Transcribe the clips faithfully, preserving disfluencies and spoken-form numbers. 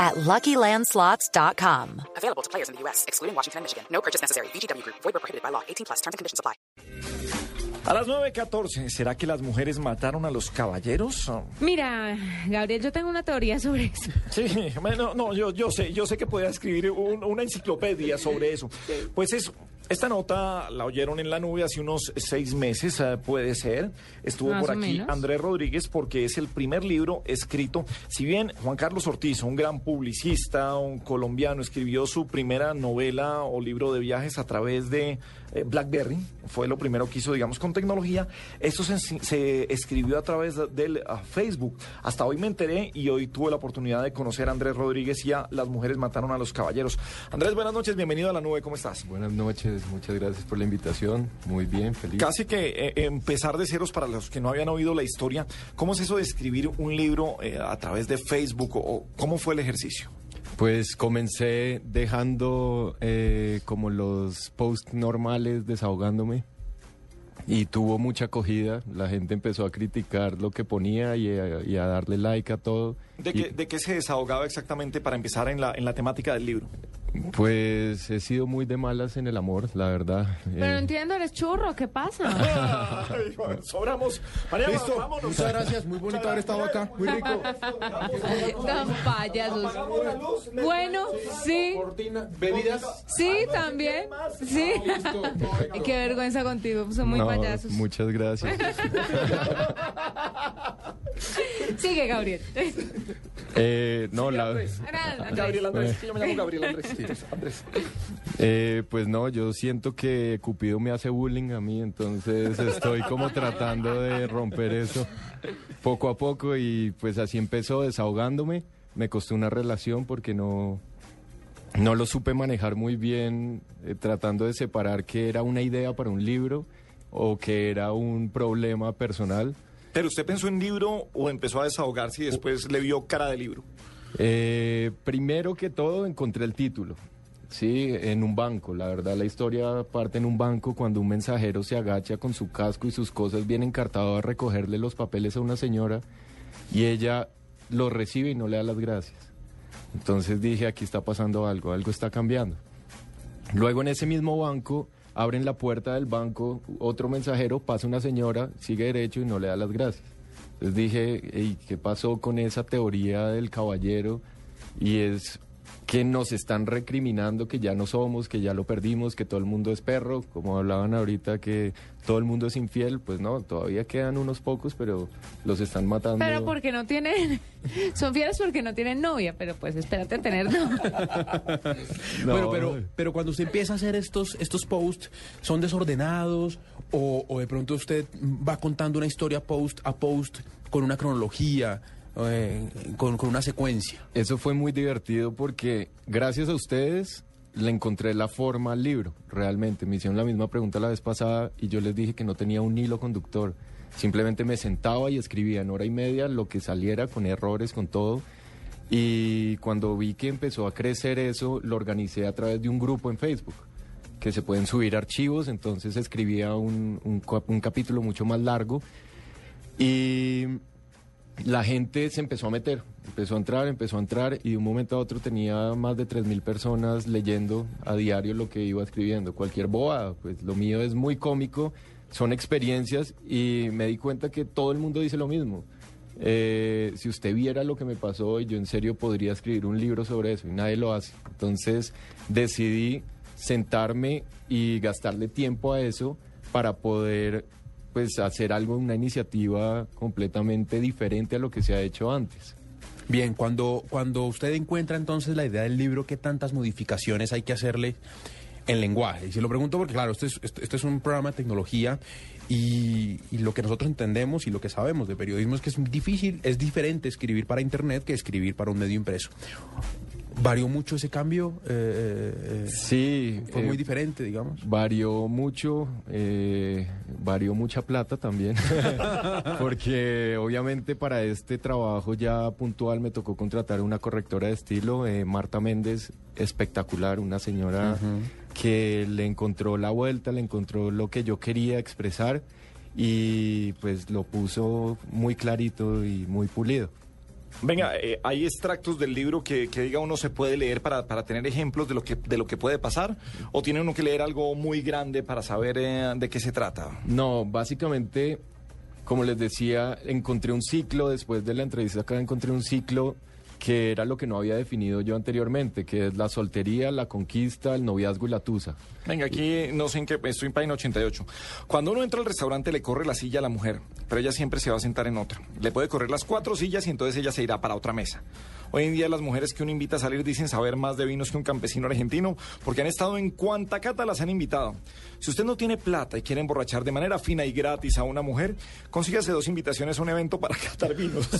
at Lucky Land Slots dot com. Available to players in the U S, excluding Washington and Michigan. No purchase necessary. V G W Group. Void where prohibited by law. eighteen plus. Terms and conditions apply. A las nueve catorce, ¿será que las mujeres mataron a los caballeros? Mira, Gabriel, yo tengo una teoría sobre eso. Sí, no, no yo, yo sé, yo sé que podía escribir un, una enciclopedia sobre eso. Pues eso. Esta nota la oyeron en La Nube hace unos seis meses, puede ser. Estuvo por aquí Andrés Rodríguez porque es el primer libro escrito. Si bien Juan Carlos Ortiz, un gran publicista, un colombiano, escribió su primera novela o libro de viajes a través de eh, BlackBerry, fue lo primero que hizo, digamos, con tecnología. Esto se, se escribió a través del uh, Facebook. Hasta hoy me enteré y hoy tuve la oportunidad de conocer a Andrés Rodríguez y a Las Mujeres Mataron a los Caballeros. Andrés, buenas noches, bienvenido a La Nube, ¿cómo estás? Buenas noches. Muchas gracias por la invitación, muy bien, feliz. Casi que eh, empezar de ceros para los que no habían oído la historia. ¿Cómo es eso de escribir un libro eh, a través de Facebook o, o cómo fue el ejercicio? Pues comencé dejando eh, como los posts normales, desahogándome, y tuvo mucha acogida. La gente empezó a criticar lo que ponía y a, y a darle like a todo. ¿De qué, y... ¿de qué se desahogaba exactamente para empezar en la, en la temática del libro? Pues he sido muy de malas en el amor, la verdad. Pero eh... no entiendo, eres churro, ¿qué pasa? Ay, bueno, sobramos. María, listo, vámonos. Muchas gracias, muy bonito haber estado acá, muy rico. Tan payasos. Bueno, sí. Cortina, bebidas. Sí, también. Sí. Y qué vergüenza contigo, son muy no, payasos. Muchas gracias. Sigue, Gabriel. Eh, no, sí, la... Andrés. Gabriel Andrés, sí, yo me llamo Gabriel Andrés. Sí, Andrés. Eh, pues no, yo siento que Cupido me hace bullying a mí, entonces estoy como tratando de romper eso poco a poco y pues así empezó, desahogándome. Me costó una relación porque no, no lo supe manejar muy bien, eh, tratando de separar qué era una idea para un libro o qué era un problema personal. Pero ¿usted pensó en libro o empezó a desahogarse y después le vio cara de libro? Eh, primero que todo encontré el título, sí, en un banco. La verdad, la historia parte en un banco cuando un mensajero se agacha con su casco y sus cosas bien encartado a recogerle los papeles a una señora y ella los recibe y no le da las gracias. Entonces dije, aquí está pasando algo, algo está cambiando. Luego en ese mismo banco... abren la puerta del banco, otro mensajero, pasa una señora, sigue derecho y no le da las gracias. Entonces dije, hey, ¿qué pasó con esa teoría del caballero? Y es que nos están recriminando que ya no somos, que ya lo perdimos, que todo el mundo es perro, como hablaban ahorita, que todo el mundo es infiel. Pues no, todavía quedan unos pocos, pero los están matando. Pero porque no tienen... Son fieles porque no tienen novia, pero pues espérate a tener novia. No. Bueno, pero, pero cuando usted empieza a hacer estos, estos posts, ¿son desordenados? O, o de pronto usted va contando una historia post a post con una cronología, eh, con, con una secuencia? Eso fue muy divertido porque gracias a ustedes le encontré la forma al libro, realmente. Me hicieron la misma pregunta la vez pasada y yo les dije que no tenía un hilo conductor. Simplemente me sentaba y escribía en hora y media lo que saliera, con errores, con todo. Y cuando vi que empezó a crecer eso, lo organicé a través de un grupo en Facebook, que se pueden subir archivos, entonces escribía un, un, un capítulo mucho más largo. Y la gente se empezó a meter, empezó a entrar, empezó a entrar, y de un momento a otro tenía más de tres mil personas leyendo a diario lo que iba escribiendo. Cualquier bobada, pues lo mío es muy cómico. Son experiencias y me di cuenta que todo el mundo dice lo mismo. Eh, si usted viera lo que me pasó hoy, yo en serio podría escribir un libro sobre eso y nadie lo hace. Entonces decidí sentarme y gastarle tiempo a eso para poder pues hacer algo, una iniciativa completamente diferente a lo que se ha hecho antes. Bien, cuando, cuando usted encuentra entonces la idea del libro, ¿qué tantas modificaciones hay que hacerle en lenguaje? Y se lo pregunto porque, claro, este es, este es un programa de tecnología y, y lo que nosotros entendemos y lo que sabemos de periodismo es que es difícil, es diferente escribir para Internet que escribir para un medio impreso. ¿Varió mucho ese cambio? Eh, eh, sí. ¿Fue eh, muy diferente, digamos? Varió mucho, eh, varió mucha plata también, porque obviamente para este trabajo ya puntual me tocó contratar una correctora de estilo, eh, Marta Méndez, espectacular, una señora uh-huh. que le encontró la vuelta, le encontró lo que yo quería expresar y pues lo puso muy clarito y muy pulido. Venga, eh, ¿hay extractos del libro que, que diga uno se puede leer para, para tener ejemplos de lo que de lo que puede pasar? ¿O tiene uno que leer algo muy grande para saber eh, de qué se trata? No, básicamente, como les decía, encontré un ciclo, después de la entrevista acá encontré un ciclo que era lo que no había definido yo anteriormente, que es la soltería, la conquista, el noviazgo y la tusa. Venga, aquí no sé en qué, estoy en página ochenta y ocho. Cuando uno entra al restaurante le corre la silla a la mujer, pero ella siempre se va a sentar en otra. Le puede correr las cuatro sillas y entonces ella se irá para otra mesa. Hoy en día las mujeres que uno invita a salir dicen saber más de vinos que un campesino argentino, porque han estado en cuanta cata las han invitado. Si usted no tiene plata y quiere emborrachar de manera fina y gratis a una mujer, consígase dos invitaciones a un evento para catar vinos.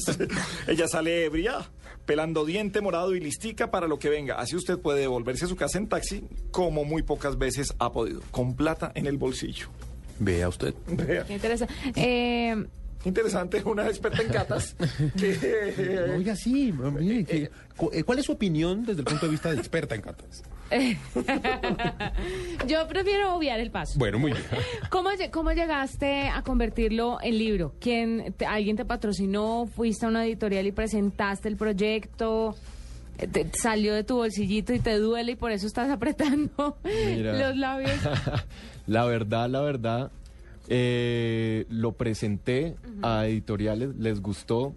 Ella sale ebria, pelando diente morado y listica para lo que venga. Así usted puede devolverse a su casa en taxi, como muy pocas veces ha podido, con plata en el bolsillo. Vea usted. Vea. Qué interesante. Eh... Interesante, una experta en catas. Que... Oiga, sí, mire, que, ¿cuál es su opinión desde el punto de vista de experta en catas? Yo prefiero obviar el paso. Bueno, muy bien. ¿Cómo, cómo llegaste a convertirlo en libro? ¿Quién, te, ¿Alguien te patrocinó? ¿Fuiste a una editorial y presentaste el proyecto? Te, ¿Salió de tu bolsillito y te duele y por eso estás apretando Mira. los labios? La verdad, la verdad... Eh, lo presenté uh-huh. a editoriales, les gustó,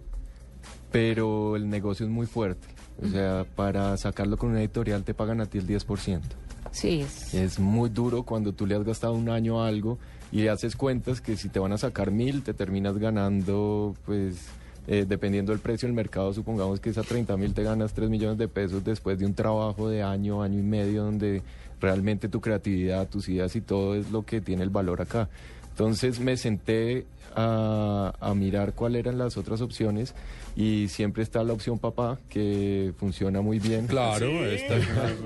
pero el negocio es muy fuerte. O uh-huh. sea, para sacarlo con una editorial te pagan a ti el diez por ciento. Sí. Es. es muy duro cuando tú le has gastado un año a algo y haces cuentas que si te van a sacar mil, te terminas ganando, pues, eh, dependiendo del precio del mercado, supongamos que es a treinta mil, te ganas tres millones de pesos después de un trabajo de año, año y medio, donde realmente tu creatividad, tus ideas y todo es lo que tiene el valor acá. Entonces me senté a, a mirar cuáles eran las otras opciones y siempre está la opción papá, que funciona muy bien. Claro, sí, está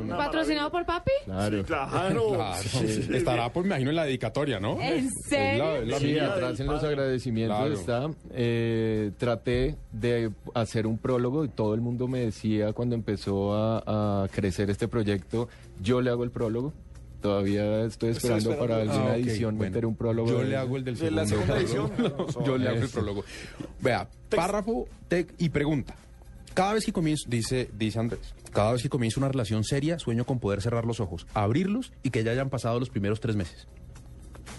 una... ¿Patrocinado por papi? Claro. Sí, claro. claro. Sí. Estará, pues, me imagino, en la dedicatoria, ¿no? ¿En serio? La, la sí, atrás en los agradecimientos claro. está. Eh, traté de hacer un prólogo y todo el mundo me decía cuando empezó a, a crecer este proyecto, yo le hago el prólogo. Todavía estoy esperando, esperando para alguna ah, okay. edición bueno, meter un prólogo. Yo de... le hago el del segundo. ¿De la segunda edición? No, yo le hago el prólogo. Vea, párrafo, tec y pregunta. Cada vez que comienzo, dice, dice Andrés, cada vez que comienzo una relación seria, sueño con poder cerrar los ojos, abrirlos y que ya hayan pasado los primeros tres meses.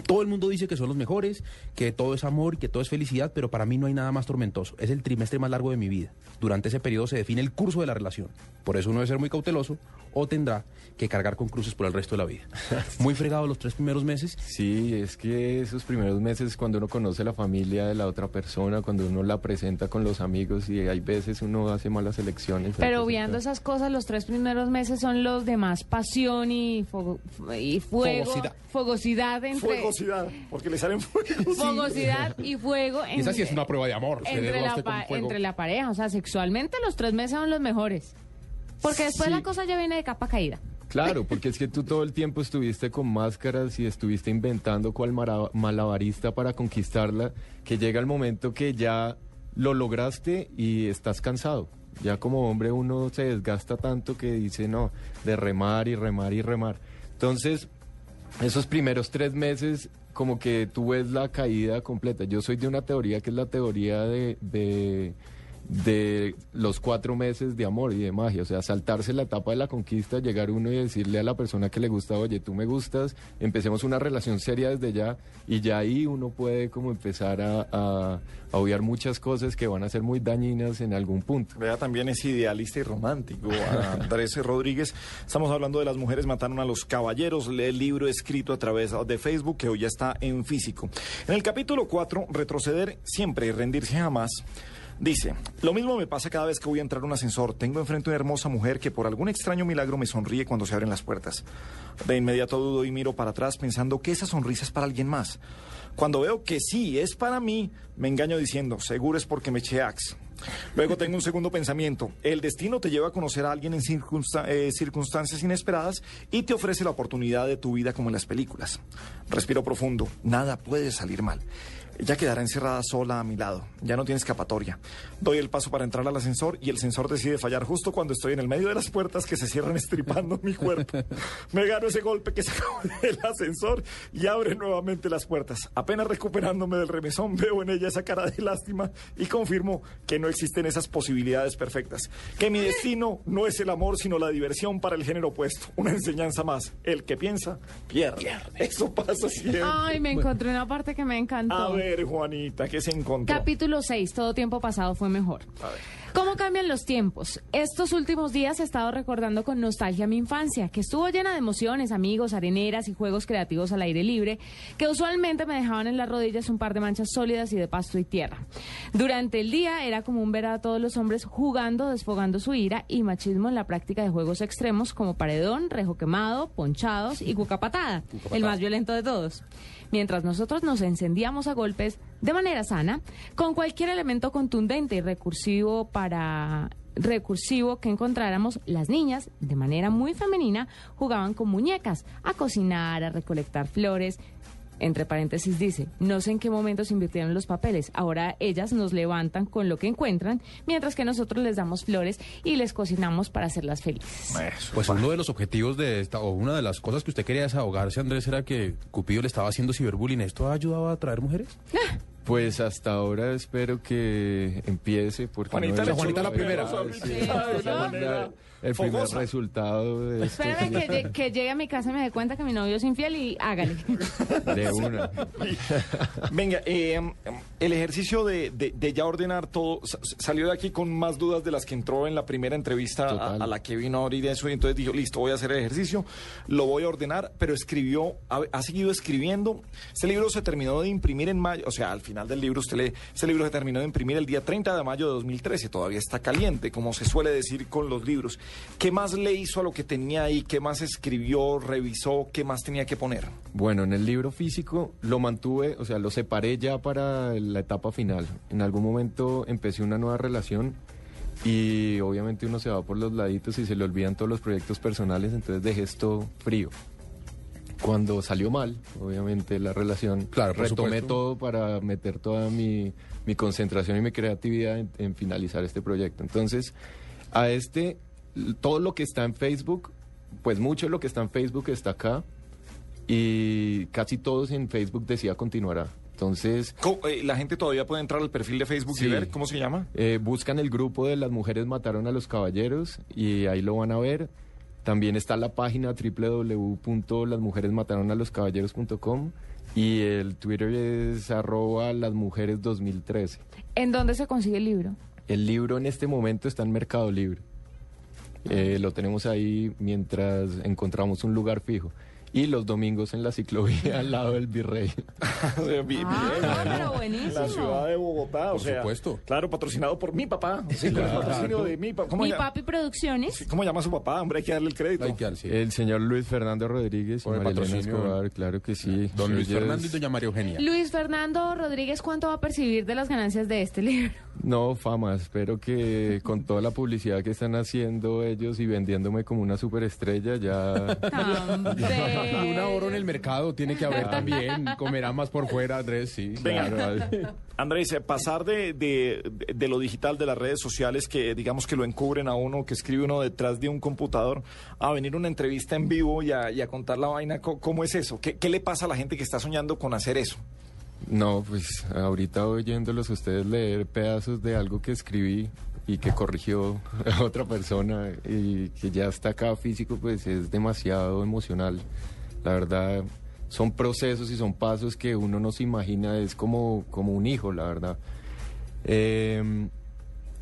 Todo el mundo dice que son los mejores, que todo es amor, que todo es felicidad, pero para mí no hay nada más tormentoso. Es el trimestre más largo de mi vida. Durante ese periodo se define el curso de la relación. Por eso uno debe ser muy cauteloso o tendrá que cargar con cruces por el resto de la vida. Muy fregado los tres primeros meses. Sí, es que esos primeros meses cuando uno conoce la familia de la otra persona, cuando uno la presenta con los amigos y hay veces uno hace malas elecciones. Pero obviando esas cosas, los tres primeros meses son los de más pasión y, fogo, y fuego, fogosidad, fogosidad entre... Fuego. Fogosidad, porque le salen fuegos. Fogosidad sí. y fuego. Entre, esa sí es una prueba de amor. Entre la, pa- entre la pareja, o sea, sexualmente los tres meses son los mejores. Porque después sí. la cosa ya viene de capa caída. Claro, porque es que tú todo el tiempo estuviste con máscaras y estuviste inventando cual mara- malabarista para conquistarla, que llega el momento que ya lo lograste y estás cansado. Ya como hombre uno se desgasta tanto que dice, no, de remar y remar y remar. Entonces... esos primeros tres meses, como que tú ves la caída completa. Yo soy de una teoría que es la teoría de, de, de los cuatro meses de amor y de magia. O sea, saltarse la etapa de la conquista, llegar uno y decirle a la persona que le gusta, oye, tú me gustas, empecemos una relación seria desde ya. Y ya ahí uno puede como empezar a, a, a obviar muchas cosas que van a ser muy dañinas en algún punto. Vea, también es idealista y romántico. Andrés Rodríguez, estamos hablando de Las Mujeres Mataron a los Caballeros, el libro escrito a través de Facebook que hoy ya está en físico. En el capítulo cuatro, retroceder siempre y rendirse jamás, dice, lo mismo me pasa cada vez que voy a entrar a un ascensor. Tengo enfrente una hermosa mujer que por algún extraño milagro me sonríe cuando se abren las puertas. De inmediato dudo y miro para atrás pensando que esa sonrisa es para alguien más. Cuando veo que sí, es para mí, me engaño diciendo, seguro es porque me eché Axe. Luego tengo un segundo pensamiento. El destino te lleva a conocer a alguien en circunsta- eh, circunstancias inesperadas y te ofrece la oportunidad de tu vida como en las películas. Respiro profundo. Nada puede salir mal. Ella quedará encerrada sola a mi lado. Ya no tiene escapatoria. Doy el paso para entrar al ascensor y el sensor decide fallar justo cuando estoy en el medio de las puertas que se cierran estripando mi cuerpo. Me gano ese golpe que sacó del ascensor y abre nuevamente las puertas. Apenas recuperándome del remesón, veo en ella esa cara de lástima y confirmo que no existen esas posibilidades perfectas. Que mi destino no es el amor, sino la diversión para el género opuesto. Una enseñanza más. El que piensa, pierde. pierde. Eso pasa siempre. Ay, me encontré una parte que me encantó. A ver, Juanita, ¿qué se encontró? Capítulo seis, todo tiempo pasado fue mejor. A ver. ¿Cómo cambian los tiempos? Estos últimos días he estado recordando con nostalgia mi infancia, que estuvo llena de emociones, amigos, areneras y juegos creativos al aire libre, que usualmente me dejaban en las rodillas un par de manchas sólidas y de pasto y tierra. Durante el día era común ver a todos los hombres jugando, desfogando su ira y machismo en la práctica de juegos extremos como paredón, rejo quemado, ponchados y cucapatada, el más violento de todos. Mientras nosotros nos encendíamos a golpes de manera sana, con cualquier elemento contundente y recursivo para recursivo que encontráramos, las niñas, de manera muy femenina, jugaban con muñecas, a cocinar, a recolectar flores. Entre paréntesis dice, no sé en qué momento se invirtieron los papeles, ahora ellas nos levantan con lo que encuentran, mientras que nosotros les damos flores y les cocinamos para hacerlas felices. Pues uno de los objetivos de esta, o una de las cosas que usted quería desahogarse, Andrés, era que Cupido le estaba haciendo ciberbullying. ¿Esto ha ayudado a atraer mujeres? Ah. Pues hasta ahora espero que empiece, porque Juanita, no, Juanita la primera. El primer Fogosa. Resultado de este... Espérame que, que llegue a mi casa y me dé cuenta que mi novio es infiel y hágale. De una. Venga, eh, el ejercicio de, de, de ya ordenar todo, salió de aquí con más dudas de las que entró en la primera entrevista a, a la que vino a abrir eso, y entonces dijo, listo, voy a hacer el ejercicio, lo voy a ordenar, pero escribió, ha, ha seguido escribiendo. Este libro se terminó de imprimir en mayo, o sea, al final del libro usted lee, este libro se terminó de imprimir el día treinta de mayo de dos mil trece, todavía está caliente, como se suele decir con los libros. ¿Qué más le hizo a lo que tenía ahí? ¿Qué más escribió, revisó? ¿Qué más tenía que poner? Bueno, en el libro físico lo mantuve, o sea, lo separé ya para la etapa final. En algún momento empecé una nueva relación y obviamente uno se va por los laditos y se le olvidan todos los proyectos personales, entonces dejé esto frío. Cuando salió mal, obviamente, la relación, claro, retomé todo para meter toda mi, mi concentración y mi creatividad en, en finalizar este proyecto. Entonces, a este... todo lo que está en Facebook, pues mucho de lo que está en Facebook está acá, y casi todos en Facebook decía continuará. Entonces... ¿la gente todavía puede entrar al perfil de Facebook sí. y ver cómo se llama? Eh, buscan el grupo de Las Mujeres Mataron a los Caballeros y ahí lo van a ver. También está la página doble u doble u doble u punto las mujeres mataron a los caballeros punto com y el Twitter es arroba las mujeres dos mil trece. ¿En dónde se consigue el libro? El libro en este momento está en Mercado Libre. Eh, lo tenemos ahí mientras encontramos un lugar fijo. Y los domingos en la ciclovía al lado del Virrey. Ah, pero buenísimo. La ciudad de Bogotá, por o sea, supuesto. Claro, patrocinado por mi papá. Sí, claro. Por el patrocinio de mi papá. Mi papi Producciones. ¿Cómo llama a su papá? Hombre, hay que darle el crédito. Hay que darle, sí. El señor Luis Fernando Rodríguez. Por el patrocinio. Escobar, claro que sí. Don Luis Ellos... Fernando y doña María Eugenia. Luis Fernando Rodríguez, ¿cuánto va a percibir de las ganancias de este libro? No, fama. Espero que con toda la publicidad que están haciendo ellos y vendiéndome como una superestrella, ya... un ahorro en el mercado tiene que haber también. Comerá más por fuera, Andrés, sí. Venga, claro. Andrés, pasar de, de, de lo digital, de las redes sociales, que digamos que lo encubren a uno, que escribe uno detrás de un computador, a venir a una entrevista en vivo y a, y a contar la vaina, ¿cómo es eso? ¿Qué, qué le pasa a la gente que está soñando con hacer eso? No, pues ahorita oyéndolos ustedes leer pedazos de algo que escribí y que corrigió a otra persona y que ya está acá físico, pues es demasiado emocional. La verdad, son procesos y son pasos que uno no se imagina, es como, como un hijo, la verdad. Eh,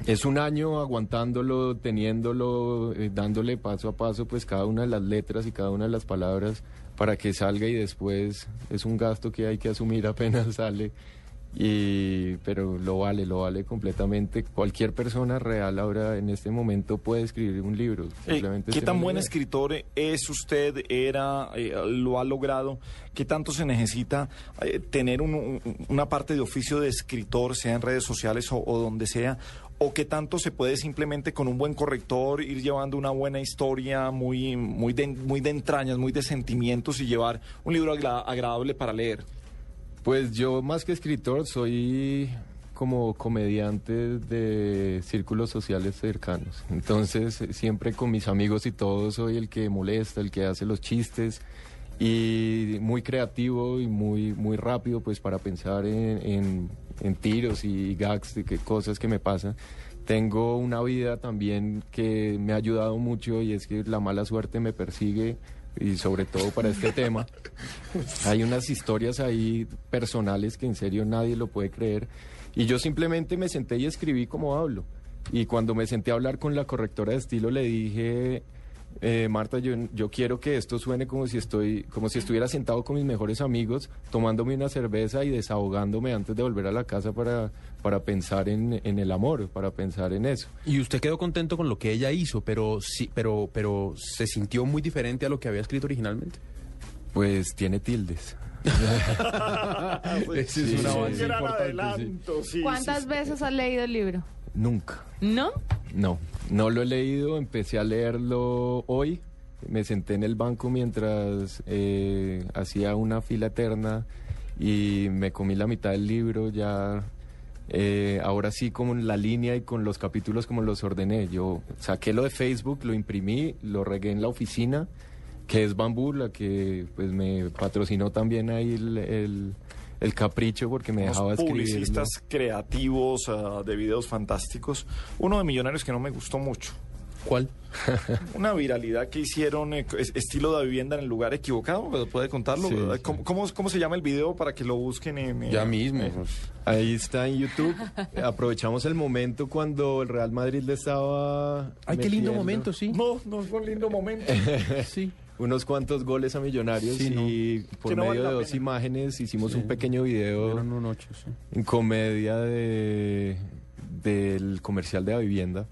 es un año aguantándolo, teniéndolo, eh, dándole paso a paso, pues cada una de las letras y cada una de las palabras para que salga, y después es un gasto que hay que asumir apenas sale. Y, pero lo vale, lo vale completamente. Cualquier persona real ahora en este momento puede escribir un libro. Simplemente eh, ¿qué tan buen escritor es usted? Era, eh, ¿lo ha logrado? ¿Qué tanto se necesita eh, tener un, un, una parte de oficio de escritor, sea en redes sociales o, o donde sea? o qué tanto se puede simplemente con un buen corrector ir llevando una buena historia muy, muy, de, muy de entrañas, muy de sentimientos y llevar un libro agra- agradable para leer? Pues yo más que escritor soy como comediante de círculos sociales cercanos, entonces siempre con mis amigos y todo soy el que molesta, el que hace los chistes y muy creativo y muy, muy rápido pues para pensar en, en, en tiros y gags de que, cosas que me pasan. Tengo una vida también que me ha ayudado mucho y es que la mala suerte me persigue y sobre todo para este tema. Hay unas historias ahí personales que en serio nadie lo puede creer y yo simplemente me senté y escribí como hablo y cuando me senté a hablar con la correctora de estilo le dije... Eh, Marta, yo, yo quiero que esto suene como si estoy, como si estuviera sentado con mis mejores amigos, tomándome una cerveza y desahogándome antes de volver a la casa para, para pensar en, en el amor, para pensar en eso. Y usted quedó contento con lo que ella hizo, pero sí, pero, pero ¿se sintió muy diferente a lo que había escrito originalmente? Pues tiene tildes. Ese es sí, un avance sí, importante, adelanto, sí. Sí, ¿Cuántas sí, veces sí. has leído el libro? Nunca. ¿No? No, no lo he leído, empecé a leerlo hoy, me senté en el banco mientras eh, hacía una fila eterna y me comí la mitad del libro ya, eh, ahora sí con la línea y con los capítulos como los ordené. Yo saqué lo de Facebook, lo imprimí, lo regué en la oficina, que es Bambú, la que pues me patrocinó también ahí el... el El capricho porque me dejaba escribir. Publicistas creativos uh, de videos fantásticos. Uno de Millonarios que no me gustó mucho. ¿Cuál? Una viralidad que hicieron, eh, estilo de vivienda en el lugar equivocado, ¿puede contarlo? Sí, sí. ¿Cómo, cómo, ¿Cómo se llama el video para que lo busquen? En, eh, ya mismo. Eh, ahí está en YouTube. Aprovechamos el momento cuando el Real Madrid le estaba... ¡Ay, metiendo. Qué lindo momento, sí! No, no fue un lindo momento. Sí. Unos cuantos goles a Millonarios sí, y no, por medio no vale de dos pena. Imágenes hicimos sí, un pequeño video un ocho, sí. en comedia de del comercial de la vivienda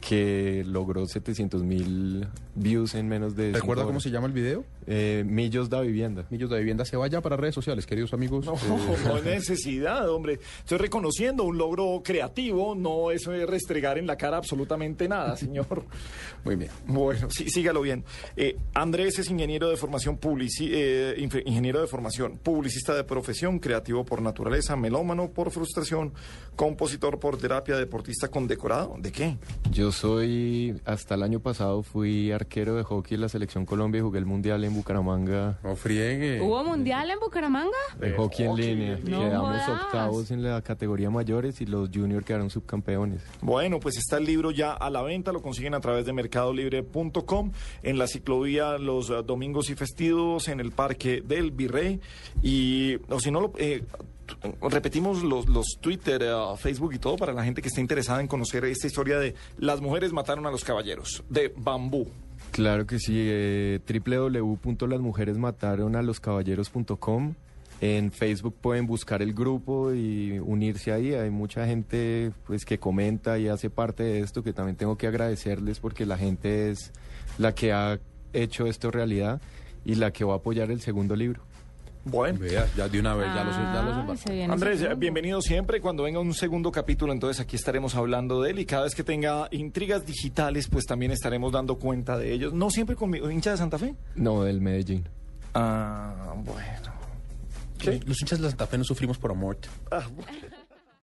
que logró setecientos mil views en menos de... ¿Recuerda cómo se llama el video? Eh, Millos da Vivienda. Millos da Vivienda. Se vaya para redes sociales, queridos amigos. No, eh. no hay necesidad, hombre. Estoy reconociendo un logro creativo, no eso es restregar en la cara absolutamente nada, señor. Muy bien. Bueno, sí, sígalo bien. Eh, Andrés es ingeniero de formación, publici- eh, ingeniero de formación, publicista de profesión, creativo por naturaleza, melómano por frustración, compositor por terapia, deportista condecorado. ¿De qué? Yo soy, hasta el año pasado, fui arquero de hockey en la Selección Colombia y jugué el Mundial en Bucaramanga. ¡No friegue! ¿Hubo Mundial en Bucaramanga? De hockey, hockey en línea. No Quedamos jodas. octavos en la categoría mayores y los juniors quedaron subcampeones. Bueno, pues está el libro ya a la venta. Lo consiguen a través de mercado libre punto com, en la ciclovía los uh, domingos y festivos, en el Parque del Virrey. Y, o si no, lo... Eh, repetimos los, los Twitter, uh, Facebook y todo para la gente que esté interesada en conocer esta historia de Las Mujeres Mataron a los Caballeros, de Bambú. Claro que sí, eh, doble u doble u doble u punto las mujeres mataron a los caballeros punto com. En Facebook pueden buscar el grupo y unirse ahí. Hay mucha gente pues que comenta y hace parte de esto, que también tengo que agradecerles porque la gente es la que ha hecho esto realidad y la que va a apoyar el segundo libro. Bueno, Vea, ya de una vez, ah, ya los, ya los embarco. Andrés, bienvenido siempre. Cuando venga un segundo capítulo, entonces aquí estaremos hablando de él. Y cada vez que tenga intrigas digitales, pues también estaremos dando cuenta de ellos. ¿No siempre con mi hincha de Santa Fe? No, del Medellín. Ah, bueno. ¿Qué? Los hinchas de Santa Fe no sufrimos por amor. Ah, bueno.